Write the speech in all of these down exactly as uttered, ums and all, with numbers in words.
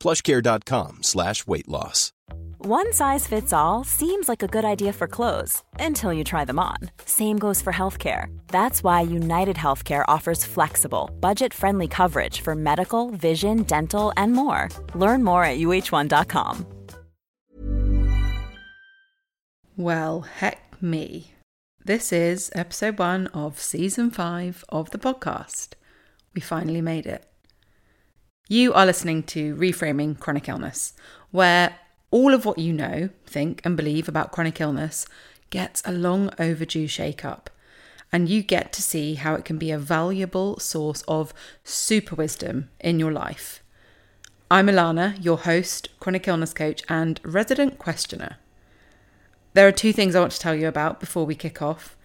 PlushCare.com slash weight loss. One size fits all seems like a good idea for clothes until you try them on. Same goes for healthcare. That's why United Healthcare offers flexible, budget-friendly coverage for medical, vision, dental, and more. Learn more at U H one dot com. Well, heck me. This is episode one of season five of the podcast. We finally made it. You are listening to Reframing Chronic Illness, where all of what you know, think and believe about chronic illness gets a long overdue shake-up, and you get to see how it can be a valuable source of super wisdom in your life. I'm Alana, your host, chronic illness coach and resident questioner. There are two things I want to tell you about before we kick off.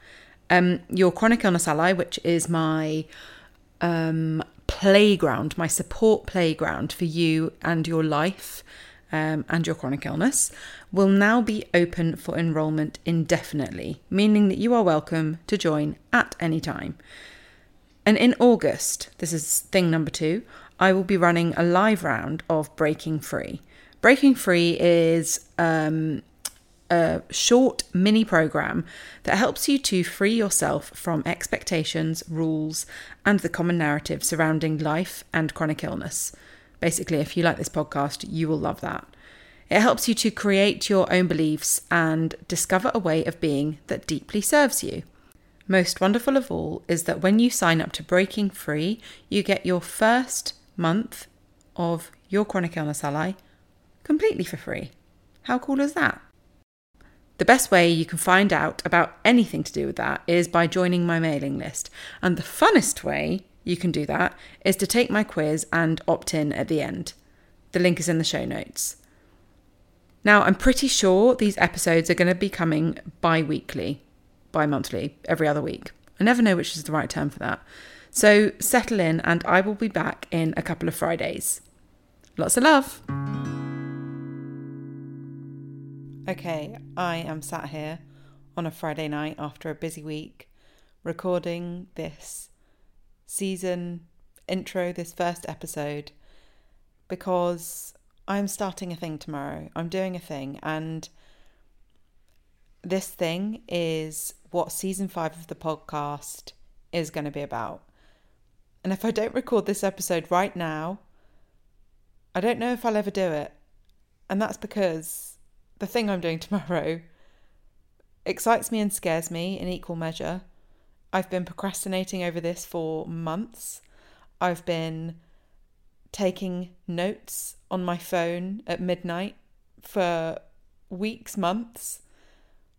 Um, your Chronic Illness Ally, which is my... Um, playground, my support playground for you and your life um, and your chronic illness, will now be open for enrolment indefinitely, meaning that you are welcome to join at any time. And in August, this is thing number two, I will be running a live round of Breaking Free. Breaking Free is um, a short mini program that helps you to free yourself from expectations, rules, and the common narrative surrounding life and chronic illness. Basically, if you like this podcast, you will love that. It helps you to create your own beliefs and discover a way of being that deeply serves you. Most wonderful of all is that when you sign up to Breaking Free, you get your first month of Your Chronic Illness Ally completely for free. How cool is that? The best way you can find out about anything to do with that is by joining my mailing list. And the funnest way you can do that is to take my quiz and opt in at the end. The link is in the show notes. Now, I'm pretty sure these episodes are going to be coming bi-weekly, bi-monthly, every other week. I never know which is the right term for that. So settle in and I will be back in a couple of Fridays. Lots of love. Okay, I am sat here on a Friday night after a busy week recording this season intro, this first episode, because I'm starting a thing tomorrow. I'm doing a thing, and this thing is what season five of the podcast is going to be about. And if I don't record this episode right now, I don't know if I'll ever do it. And that's because the thing I'm doing tomorrow excites me and scares me in equal measure. I've been procrastinating over this for months. I've been taking notes on my phone at midnight for weeks, months,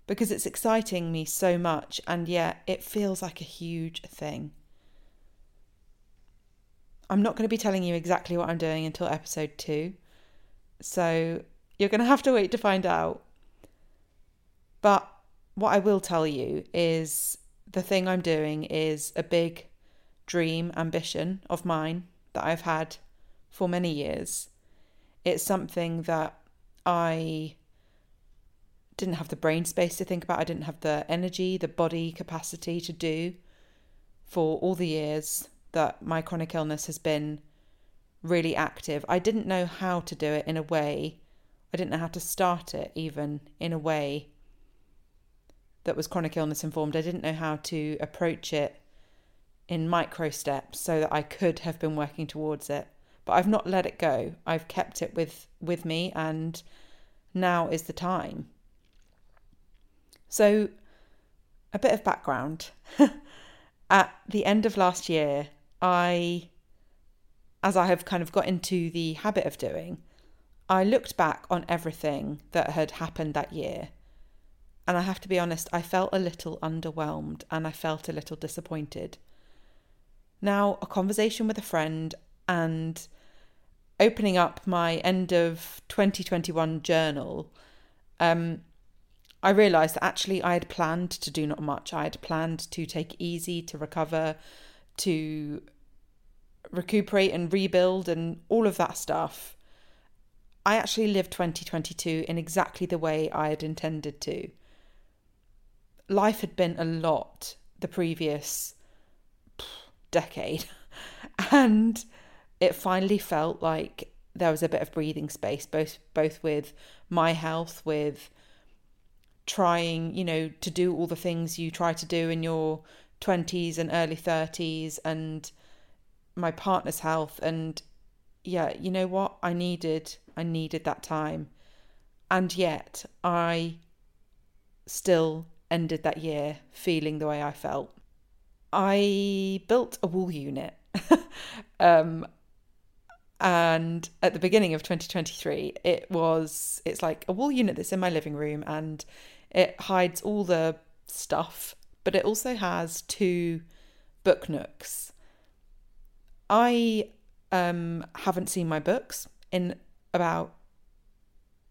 because it's exciting me so much, and yet it feels like a huge thing. I'm not going to be telling you exactly what I'm doing until episode two. So you're going to have to wait to find out. But what I will tell you is the thing I'm doing is a big dream ambition of mine that I've had for many years. It's something that I didn't have the brain space to think about. I didn't have the energy, the body capacity to do for all the years that my chronic illness has been really active. I didn't know how to do it in a way. I didn't know how to start it even in a way that was chronic illness informed. I didn't know how to approach it in micro steps so that I could have been working towards it. But I've not let it go. I've kept it with, with me, and now is the time. So a bit of background. At the end of last year, I, as I have kind of got into the habit of doing, I looked back on everything that had happened that year. And I have to be honest, I felt a little underwhelmed and I felt a little disappointed. Now, a conversation with a friend and opening up my end of twenty twenty-one journal, um, I realised that actually I had planned to do not much. I had planned to take easy, to recover, to recuperate and rebuild and all of that stuff. I actually lived twenty twenty-two in exactly the way I had intended to. Life had been a lot the previous decade, and it finally felt like there was a bit of breathing space, both both with my health, with trying, you know, to do all the things you try to do in your twenties and early thirties, and my partner's health. And yeah, you know what? I needed, I needed that time. And yet I still ended that year feeling the way I felt. I built a wall unit. um, And at the beginning of twenty twenty-three, it was, it's like a wall unit that's in my living room, and it hides all the stuff, but it also has two book nooks. I um, haven't seen my books in about,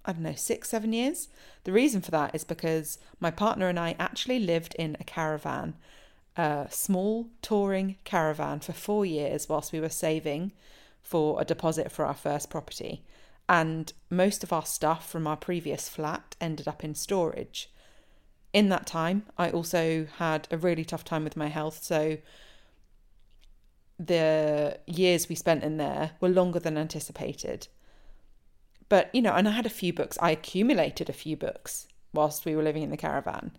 I don't know, six, seven years. The reason for that is because my partner and I actually lived in a caravan, a small touring caravan, for four years whilst we were saving for a deposit for our first property, and most of our stuff from our previous flat ended up in storage. In that time, I also had a really tough time with my health, so the years we spent in there were longer than anticipated. But, you know, and I had a few books, I accumulated a few books whilst we were living in the caravan,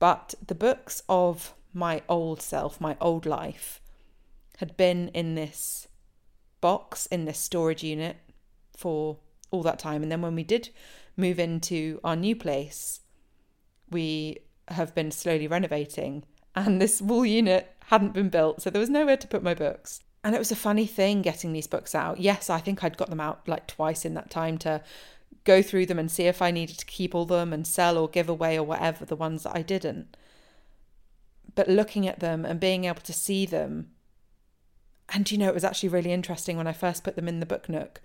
but the books of my old self, my old life, had been in this box, in this storage unit for all that time. And then when we did move into our new place, we have been slowly renovating, and this wall unit hadn't been built, so there was nowhere to put my books. And it was a funny thing getting these books out. Yes, I think I'd got them out like twice in that time to go through them and see if I needed to keep all them and sell or give away or whatever, the ones that I didn't. But looking at them and being able to see them. And, you know, it was actually really interesting when I first put them in the book nook.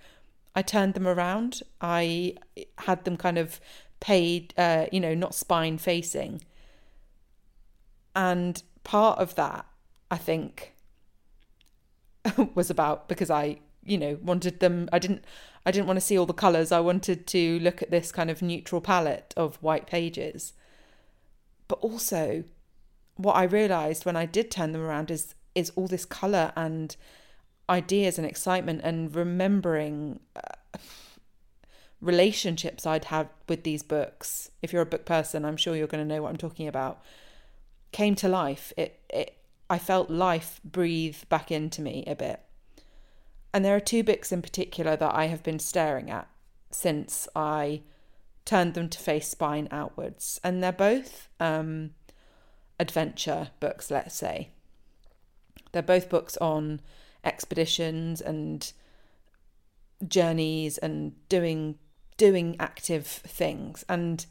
I turned them around. I had them kind of paid, uh, you know, not spine facing. And part of that, I think, was about because I, you know, wanted them. I didn't I didn't want to see all the colours. I wanted to look at this kind of neutral palette of white pages. But also what I realised when I did turn them around is is all this colour and ideas and excitement, and remembering uh, relationships I'd had with these books. If you're a book person, I'm sure you're going to know what I'm talking about. Came to life. It, it, I felt life breathe back into me a bit. And there are two books in particular that I have been staring at since I turned them to face spine outwards. And they're both um, adventure books, let's say. They're both books on expeditions and journeys and doing doing active things. And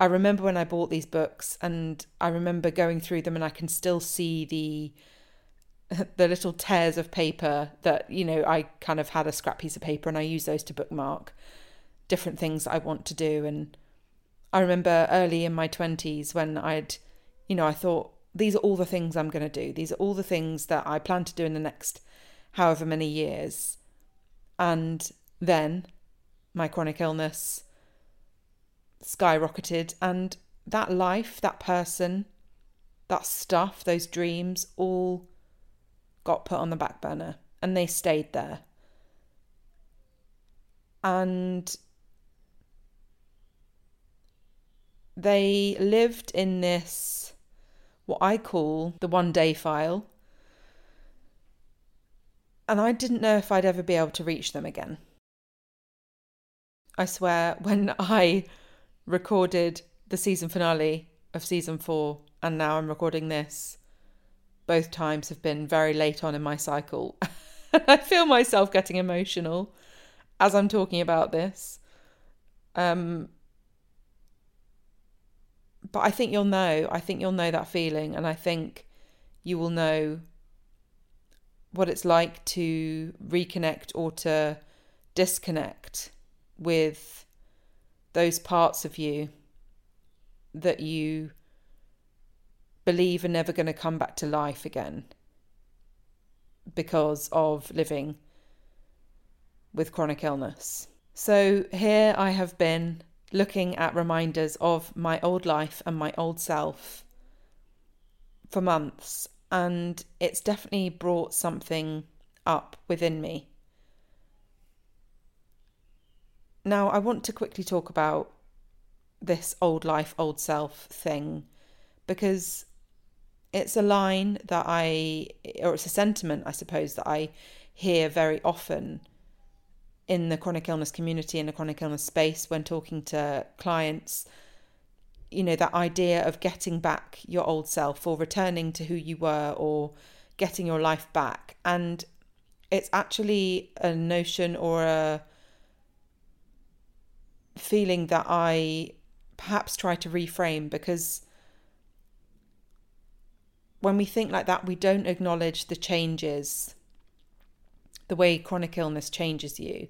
I remember when I bought these books, and I remember going through them, and I can still see the the little tears of paper that, you know, I kind of had a scrap piece of paper and I use those to bookmark different things that I want to do. And I remember early in my twenties when I'd, you know, I thought, these are all the things I'm going to do. These are all the things that I plan to do in the next however many years. And then my chronic illness skyrocketed, and that life, that person, that stuff, those dreams all got put on the back burner, and they stayed there. And they lived in this, what I call the one day file. And I didn't know if I'd ever be able to reach them again. I swear, when I recorded the season finale of season four, and now I'm recording this, both times have been very late on in my cycle. I feel myself getting emotional as I'm talking about this. Um, but I think you'll know. I think you'll know that feeling, and I think you will know what it's like to reconnect or to disconnect with those parts of you that you believe are never going to come back to life again because of living with chronic illness. So here I have been looking at reminders of my old life and my old self for months, and it's definitely brought something up within me. Now, I want to quickly talk about this old life, old self thing, because it's a line that I, or it's a sentiment, I suppose, that I hear very often in the chronic illness community, in the chronic illness space, when talking to clients. You know, that idea of getting back your old self, or returning to who you were, or getting your life back. And it's actually a notion or a feeling that I perhaps try to reframe, because when we think like that, we don't acknowledge the changes, the way chronic illness changes you.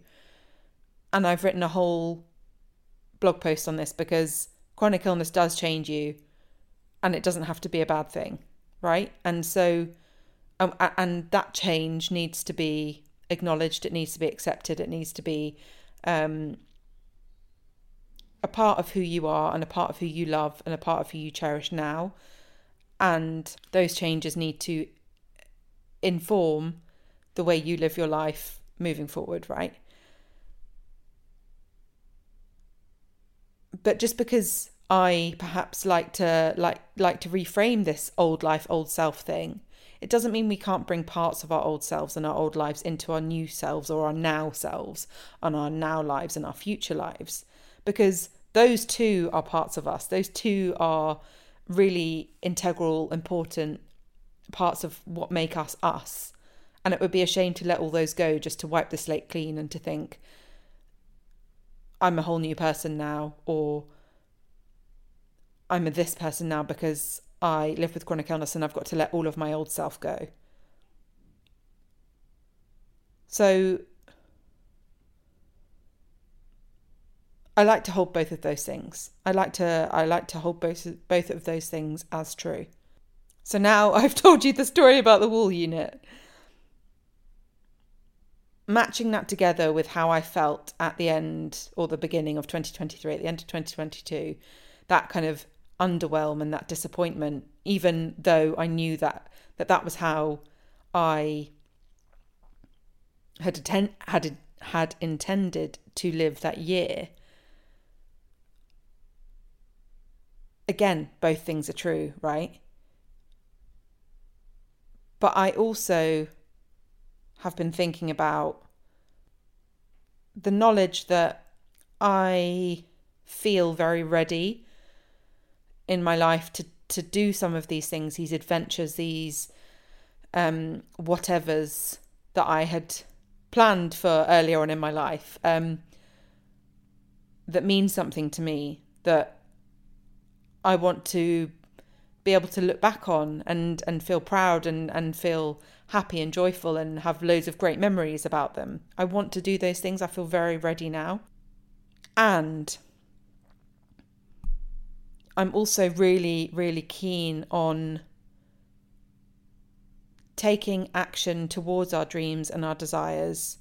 And I've written a whole blog post on this, because chronic illness does change you, and it doesn't have to be a bad thing, right? And so, um, and that change needs to be acknowledged, it needs to be accepted, it needs to be um, a part of who you are, and a part of who you love, and a part of who you cherish now. And those changes need to inform the way you live your life moving forward, right? But just because I perhaps like to like like to reframe this old life, old self thing, it doesn't mean we can't bring parts of our old selves and our old lives into our new selves, or our now selves, and our now lives and our future lives, because those two are parts of us. Those two are really integral, important parts of what make us us. And it would be a shame to let all those go, just to wipe the slate clean and to think, I'm a whole new person now, or I'm a this person now because I live with chronic illness and I've got to let all of my old self go. So I like to hold both of those things. I like to I like to hold both both of those things as true. So now I've told you the story about the wall unit. Matching that together with how I felt at the end, or the beginning of twenty twenty-three, at the end of twenty twenty-two, that kind of underwhelm and that disappointment, even though I knew that that, that was how I had atten- had had intended to live that year. Again, both things are true, right? But I also have been thinking about the knowledge that I feel very ready in my life to, to do some of these things, these adventures, these um, whatevers that I had planned for earlier on in my life, um, that mean something to me, that I want to be able to look back on and, and feel proud and, and feel happy and joyful and have loads of great memories about them. I want to do those things. I feel very ready now. And I'm also really, really keen on taking action towards our dreams and our desires,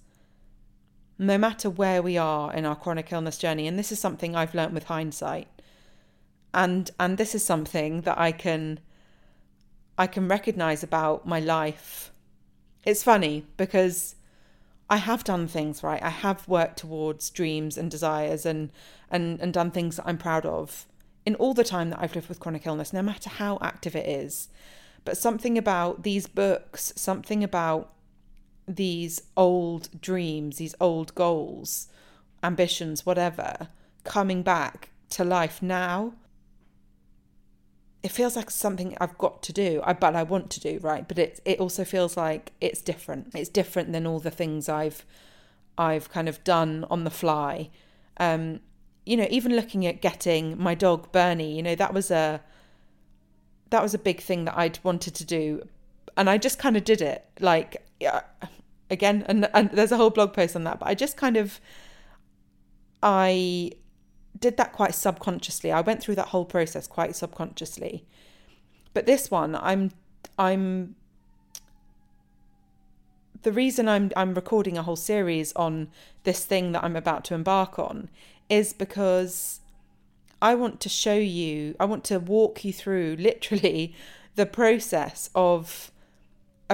no matter where we are in our chronic illness journey. And this is something I've learnt with hindsight. And and this is something that I can I can recognise about my life. It's funny because I have done things right. I have worked towards dreams and desires and and, and done things that I'm proud of in all the time that I've lived with chronic illness, no matter how active it is. But something about these books, something about these old dreams, these old goals, ambitions, whatever, coming back to life now, it feels like something I've got to do, I, but I want to do, right? But it it also feels like it's different. It's different than all the things I've I've kind of done on the fly. Um, you know, even looking at getting my dog Bernie, you know, that was a that was a big thing that I'd wanted to do, and I just kind of did it. Like, yeah, again, and, and there's a whole blog post on that, but I just kind of I. did that quite subconsciously. I went through that whole process quite subconsciously. But this one, I'm I'm the reason I'm I'm recording a whole series on this thing that I'm about to embark on is because I want to show you, I want to walk you through literally the process of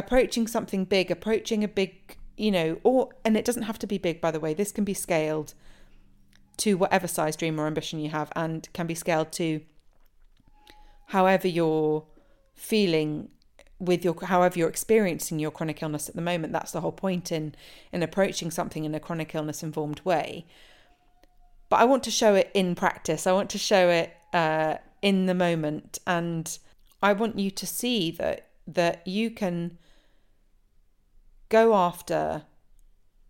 approaching something big, approaching a big, you know, or and it doesn't have to be big, by the way. This can be scaled to whatever size dream or ambition you have, and can be scaled to however you're feeling with your, however you're experiencing your chronic illness at the moment. That's the whole point in, in approaching something in a chronic illness informed way. But I want to show it in practice. I want to show it uh, in the moment. And I want you to see that, that you can go after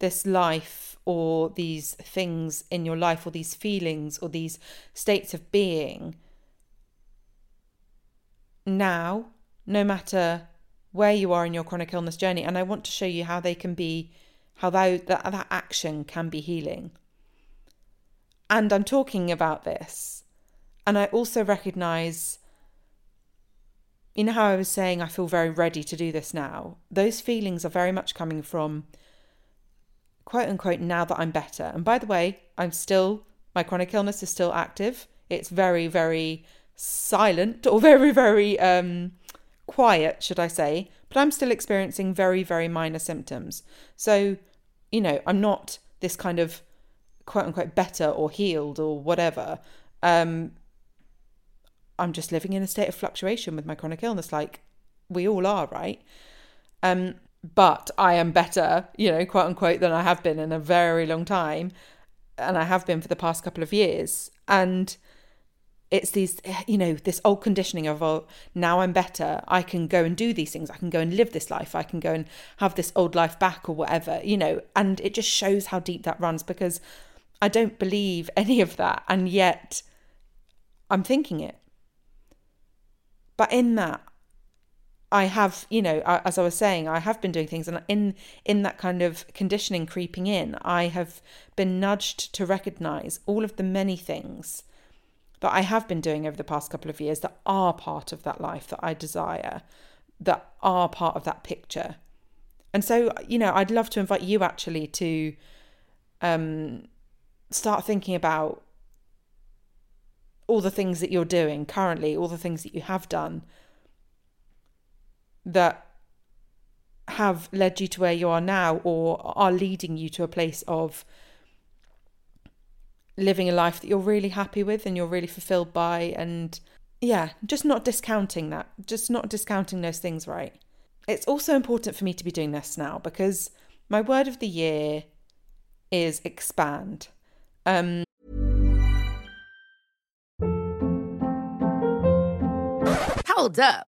this life or these things in your life or these feelings or these states of being now, no matter where you are in your chronic illness journey. And I want to show you how they can be, how that, that, that action can be healing. And I'm talking about this. And I also recognise, you know how I was saying I feel very ready to do this now? Those feelings are very much coming from quote unquote, now that I'm better. And by the way, I'm still, my chronic illness is still active. It's very, very silent or very, very um, quiet, should I say, but I'm still experiencing very, very minor symptoms. So, you know, I'm not this kind of quote unquote better or healed or whatever. Um, I'm just living in a state of fluctuation with my chronic illness, like we all are, right? Um, But I am better, you know, quote unquote, than I have been in a very long time. And I have been for the past couple of years. And it's these, you know, this old conditioning of, oh, now I'm better. I can go and do these things. I can go and live this life. I can go and have this old life back or whatever, you know. And it just shows how deep that runs, because I don't believe any of that. And yet I'm thinking it. But in that, I have, you know, as I was saying, I have been doing things, and in in that kind of conditioning creeping in, I have been nudged to recognise all of the many things that I have been doing over the past couple of years that are part of that life that I desire, that are part of that picture. And so, you know, I'd love to invite you actually to um, start thinking about all the things that you're doing currently, all the things that you have done that have led you to where you are now, or are leading you to a place of living a life that you're really happy with and you're really fulfilled by. And yeah, just not discounting that, just not discounting those things, right? It's also important for me to be doing this now, because my word of the year is expand. Um, Hold up.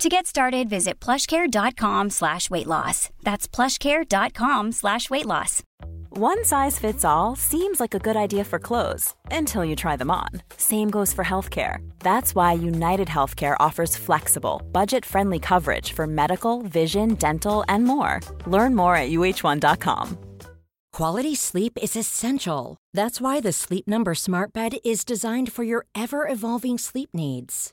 To get started, visit plushcare.com slash weight loss. That's plushcare.com slash weight loss. One size fits all seems like a good idea for clothes until you try them on. Same goes for healthcare. That's why United Healthcare offers flexible, budget-friendly coverage for medical, vision, dental, and more. Learn more at U H one dot com. Quality sleep is essential. That's why the Sleep Number Smart Bed is designed for your ever-evolving sleep needs.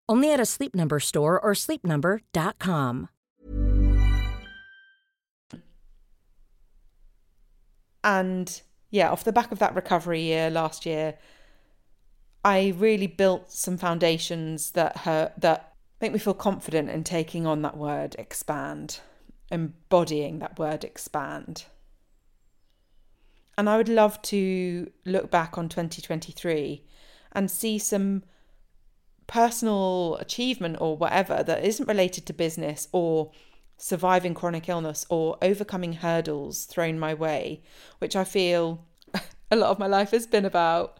Only at a Sleep Number store or sleep number dot com. And yeah, off the back of that recovery year last year, I really built some foundations that her, that make me feel confident in taking on that word expand, embodying that word expand. And I would love to look back on twenty twenty-three and see some personal achievement or whatever that isn't related to business or surviving chronic illness or overcoming hurdles thrown my way, which I feel a lot of my life has been about.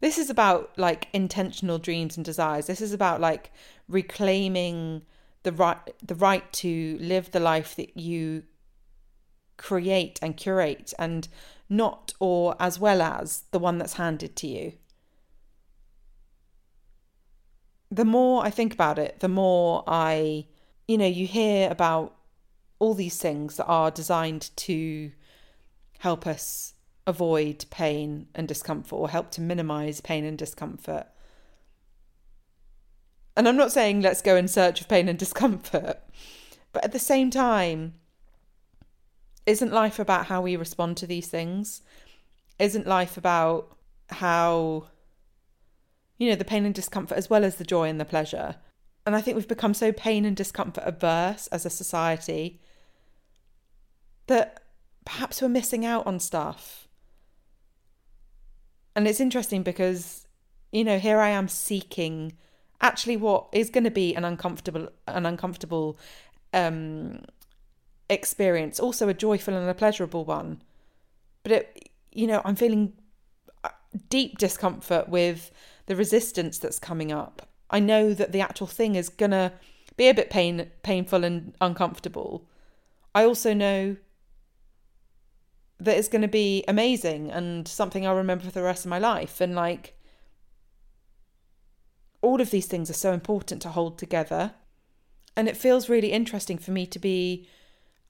This is about like intentional dreams and desires. This is about like reclaiming the right the right to live the life that you create and curate, and not or as well as the one that's handed to you. The more I think about it, the more I, you know, you hear about all these things that are designed to help us avoid pain and discomfort or help to minimize pain and discomfort. And I'm not saying let's go in search of pain and discomfort, but at the same time, isn't life about how we respond to these things? Isn't life about how, you know, the pain and discomfort as well as the joy and the pleasure? And I think we've become so pain and discomfort averse as a society that perhaps we're missing out on stuff. And it's interesting because, you know, here I am seeking actually what is going to be an uncomfortable, an uncomfortable um, experience, also a joyful and a pleasurable one. But, it, you know, I'm feeling deep discomfort with the resistance that's coming up. I know that the actual thing is going to be a bit pain, painful and uncomfortable. I also know that it's going to be amazing and something I'll remember for the rest of my life. And like, all of these things are so important to hold together. And it feels really interesting for me to be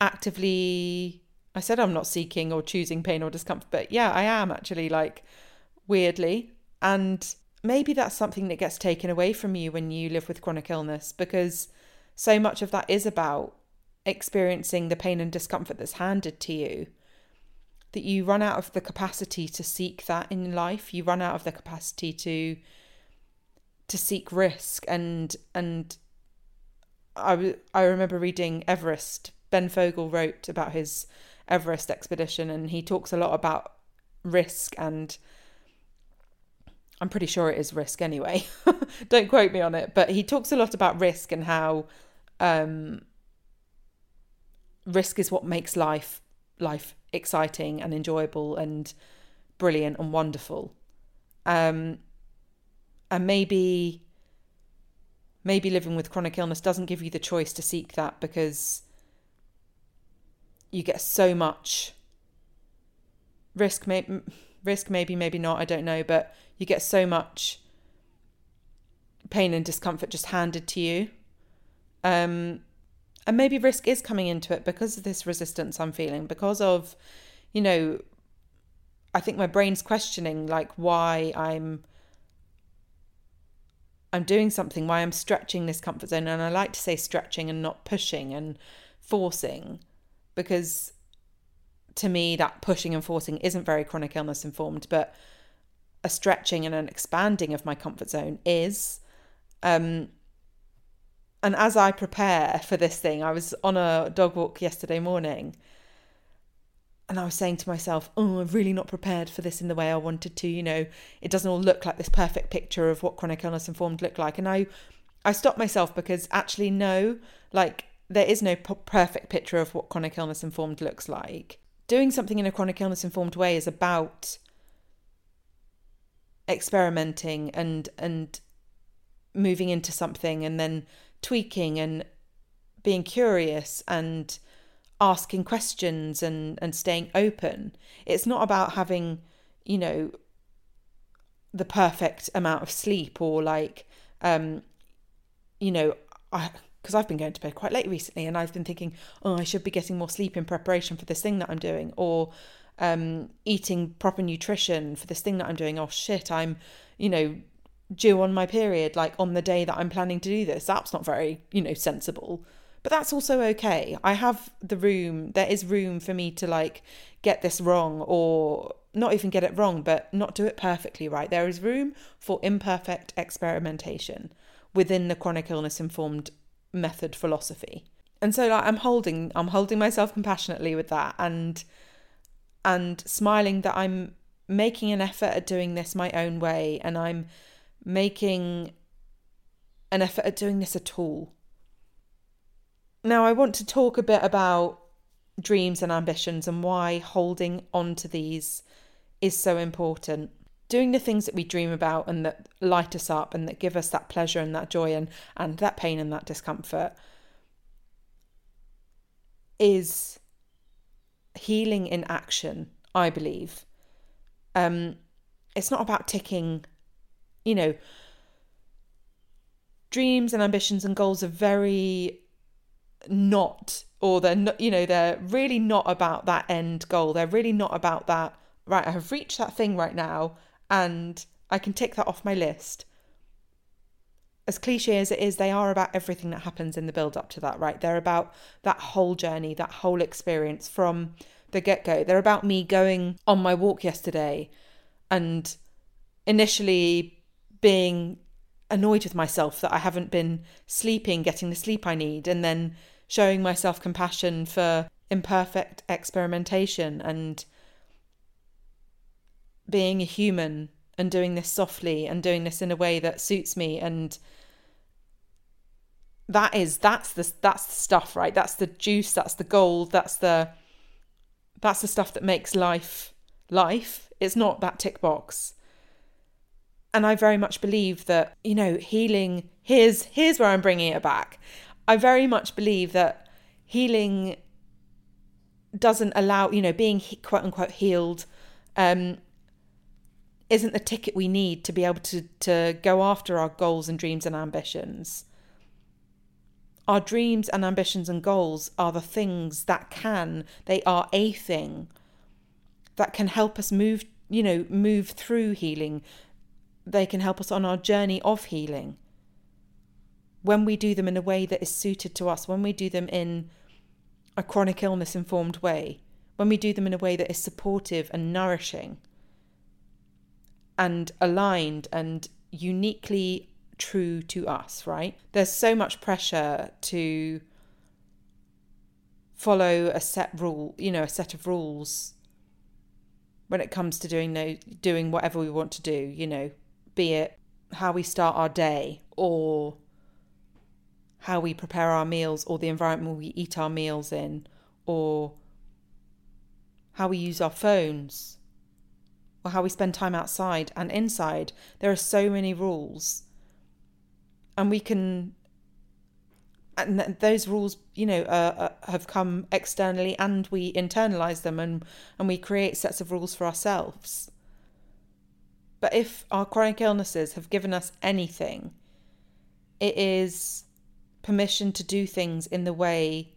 actively, I said I'm not seeking or choosing pain or discomfort, but yeah, I am actually, like, weirdly. And maybe that's something that gets taken away from you when you live with chronic illness, because so much of that is about experiencing the pain and discomfort that's handed to you, that you run out of the capacity to seek that in life. You run out of the capacity to to seek risk. And and I, I remember reading Everest. Ben Fogel wrote about his Everest expedition, and he talks a lot about risk, and I'm pretty sure it is risk anyway. Don't quote me on it. But he talks a lot about risk and how um, risk is what makes life life exciting and enjoyable and brilliant and wonderful. Um, and maybe, maybe living with chronic illness doesn't give you the choice to seek that, because you get so much risk, maybe, risk maybe, maybe not, I don't know, but you get so much pain and discomfort just handed to you. Um, and maybe risk is coming into it because of this resistance I'm feeling, because of, you know, I think my brain's questioning like why I'm I'm doing something, why I'm stretching this comfort zone. And I like to say stretching and not pushing and forcing, because to me that pushing and forcing isn't very chronic illness informed, but a stretching and an expanding of my comfort zone is. Um, and as I prepare for this thing, I was on a dog walk yesterday morning and I was saying to myself, oh, I'm really not prepared for this in the way I wanted to. You know, it doesn't all look like this perfect picture of what chronic illness informed look like. And I, I stopped myself because actually, no, like there is no p- perfect picture of what chronic illness informed looks like. Doing something in a chronic illness informed way is about experimenting and, and moving into something and then tweaking and being curious and asking questions and, and staying open. It's not about having, you know, the perfect amount of sleep or like, um, you know, I, because I've been going to bed quite late recently and I've been thinking, oh, I should be getting more sleep in preparation for this thing that I'm doing, or um, eating proper nutrition for this thing that I'm doing. Oh shit, I'm, you know, due on my period, like on the day that I'm planning to do this. That's not very, you know, sensible. But that's also okay. I have the room, there is room for me to like get this wrong, or not even get it wrong, but not do it perfectly right. There is room for imperfect experimentation within the chronic illness informed method philosophy. And so like I'm holding, I'm holding myself compassionately with that, and and smiling that I'm making an effort at doing this my own way, and I'm making an effort at doing this at all. Now, I want to talk a bit about dreams and ambitions and why holding on to these is so important. Doing the things that we dream about and that light us up and that give us that pleasure and that joy and, and that pain and that discomfort is healing in action, I believe. Um, it's not about ticking, you know, dreams and ambitions and goals are very... not, or they're not, you know, they're really not about that end goal. They're really not about that, right, I have reached that thing right now and I can tick that off my list. As cliche as it is, they are about everything that happens in the build up to that, right? They're about that whole journey, that whole experience from the get-go. They're about me going on my walk yesterday and initially being annoyed with myself that I haven't been sleeping, getting the sleep I need, and then showing myself compassion for imperfect experimentation and being a human and doing this softly and doing this in a way that suits me. And that is, that's the, that's the stuff, right? That's the juice, that's the gold, that's the, that's the stuff that makes life, life. It's not that tick box. And I very much believe that, you know, healing, here's, here's where I'm bringing it back. I very much believe that healing doesn't allow, you know, being quote unquote healed um, isn't the ticket we need to be able to, to go after our goals and dreams and ambitions. Our dreams and ambitions and goals are the things that can, they are a thing that can help us move, you know, move through healing. They can help us on our journey of healing when we do them in a way that is suited to us, when we do them in a chronic illness informed way, when we do them in a way that is supportive and nourishing and aligned and uniquely true to us, right? There's so much pressure to follow a set rule, you know, a set of rules when it comes to doing no, doing whatever we want to do, you know, be it how we start our day or how we prepare our meals or the environment we eat our meals in or how we use our phones or how we spend time outside and inside. There are so many rules, and we can, and those rules, you know, uh, have come externally and we internalize them and, and we create sets of rules for ourselves. But if our chronic illnesses have given us anything, It is permission to do things in the way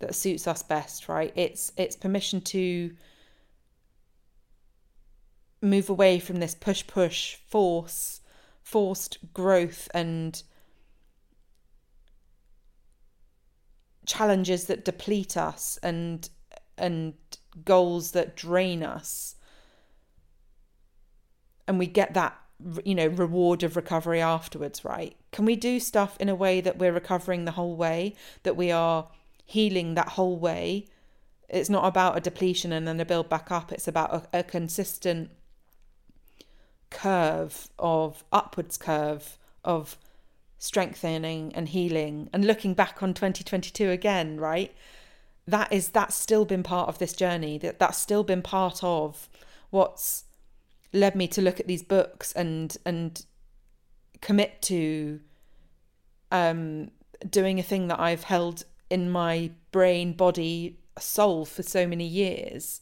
that suits us best, right? It's it's permission to move away from this push-push, force, forced growth and challenges that deplete us and and goals that drain us. And we get that, you know, reward of recovery afterwards, right? Can we do stuff in a way that we're recovering the whole way, that we are healing that whole way? It's not about a depletion and then a build back up. It's about a, a consistent curve of upwards curve of strengthening and healing. And looking back on twenty twenty-two again, right? That is, that's still been part of this journey. That that's still been part of what's led me to look at these books and and commit to um, doing a thing that I've held in my brain, body, soul for so many years.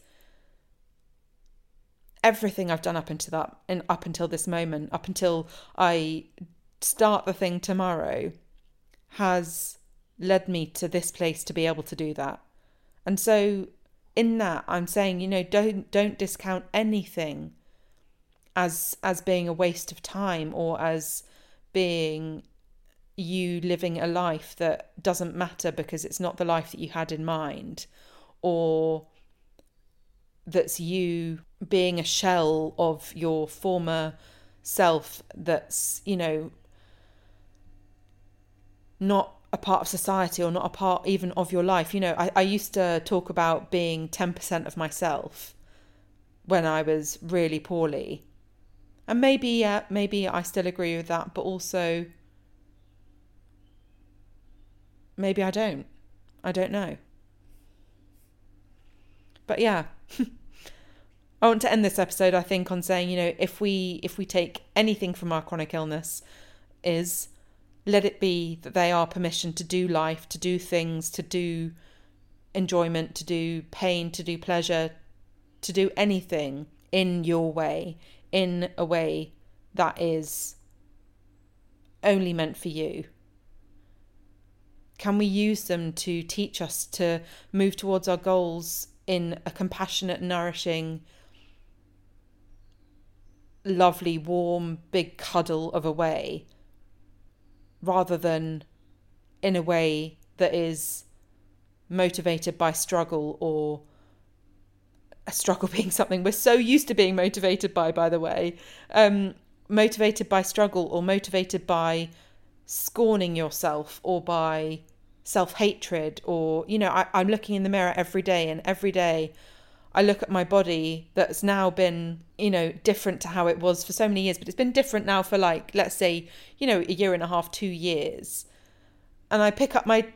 Everything I've done up until that, and up until this moment, up until I start the thing tomorrow, has led me to this place to be able to do that. And so in that, I'm saying, you know, don't don't discount anything as as being a waste of time or as being you living a life that doesn't matter because it's not the life that you had in mind, or that's you being a shell of your former self that's, you know, not a part of society or not a part even of your life. You know, I, I used to talk about being ten percent of myself when I was really poorly. And maybe, uh, maybe I still agree with that, but also maybe I don't. I don't know. But yeah, I want to end this episode, I think, on saying, you know, if we if we take anything from our chronic illness, is let it be that they are permission to do life, to do things, to do enjoyment, to do pain, to do pleasure, to do anything in your way, in a way that is only meant for you. Can we use them to teach us to move towards our goals in a compassionate, nourishing, lovely, warm, big cuddle of a way, rather than in a way that is motivated by struggle, or a struggle being something we're so used to being motivated by, by the way, um, motivated by struggle or motivated by scorning yourself or by self-hatred, or, you know, I, I'm looking in the mirror every day, and every day I look at my body that's now been, you know, different to how it was for so many years, but it's been different now for, like, let's say, you know, a year and a half, two years. And I pick up my,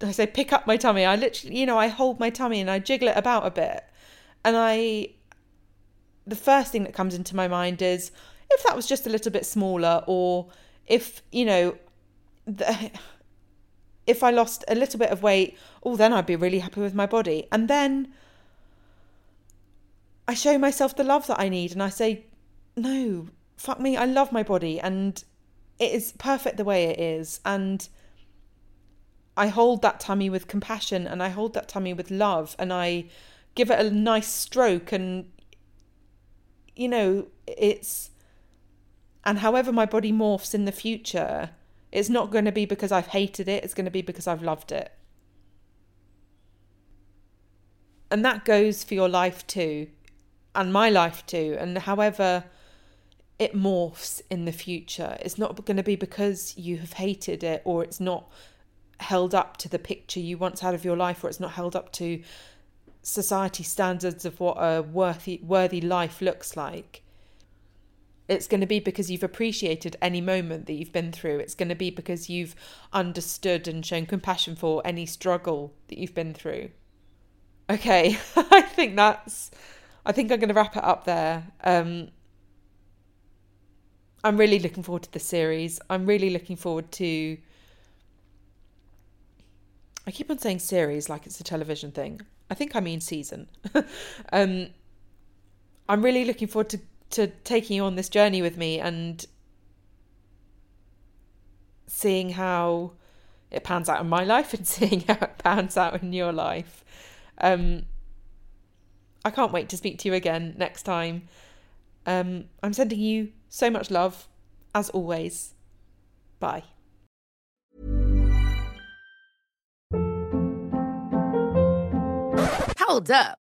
I say, pick up my tummy. I literally, you know, I hold my tummy and I jiggle it about a bit. And I, the first thing that comes into my mind is, if that was just a little bit smaller, or if, you know, the, if I lost a little bit of weight, oh, then I'd be really happy with my body. And then I show myself the love that I need, and I say, no, fuck me, I love my body, and it is perfect the way it is. And I hold that tummy with compassion, and I hold that tummy with love, and I give it a nice stroke, and, you know, it's, and however my body morphs in the future, it's not going to be because I've hated it, it's going to be because I've loved it. And that goes for your life too. And my life too. And however it morphs in the future, it's not going to be because you have hated it, or it's not held up to the picture you once had of your life, or it's not held up to society standards of what a worthy, worthy life looks like. It's going to be because you've appreciated any moment that you've been through. It's going to be because you've understood and shown compassion for any struggle that you've been through. Okay, I think that's... I think I'm going to wrap it up there. Um, I'm really looking forward to the series. I'm really looking forward to... I keep on saying series like it's a television thing. I think I mean season. um, I'm really looking forward to, to taking you on this journey with me and seeing how it pans out in my life and seeing how it pans out in your life. Um, I can't wait to speak to you again next time. Um, I'm sending you so much love, as always. Bye. Hold up.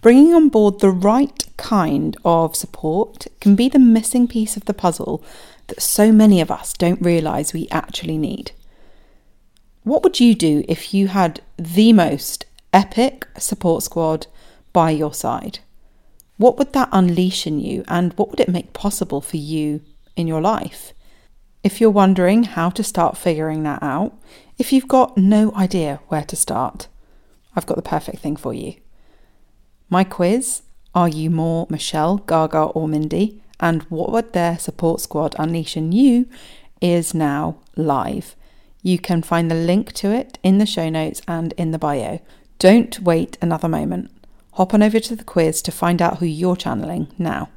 Bringing on board the right kind of support can be the missing piece of the puzzle that so many of us don't realise we actually need. What would you do if you had the most epic support squad by your side? What would that unleash in you, and what would it make possible for you in your life? If you're wondering how to start figuring that out, if you've got no idea where to start, I've got the perfect thing for you. My quiz, are you more Michelle, Gaga or Mindy? And what would their support squad unleash in you, is now live. You can find the link to it in the show notes and in the bio. Don't wait another moment. Hop on over to the quiz to find out who you're channeling now.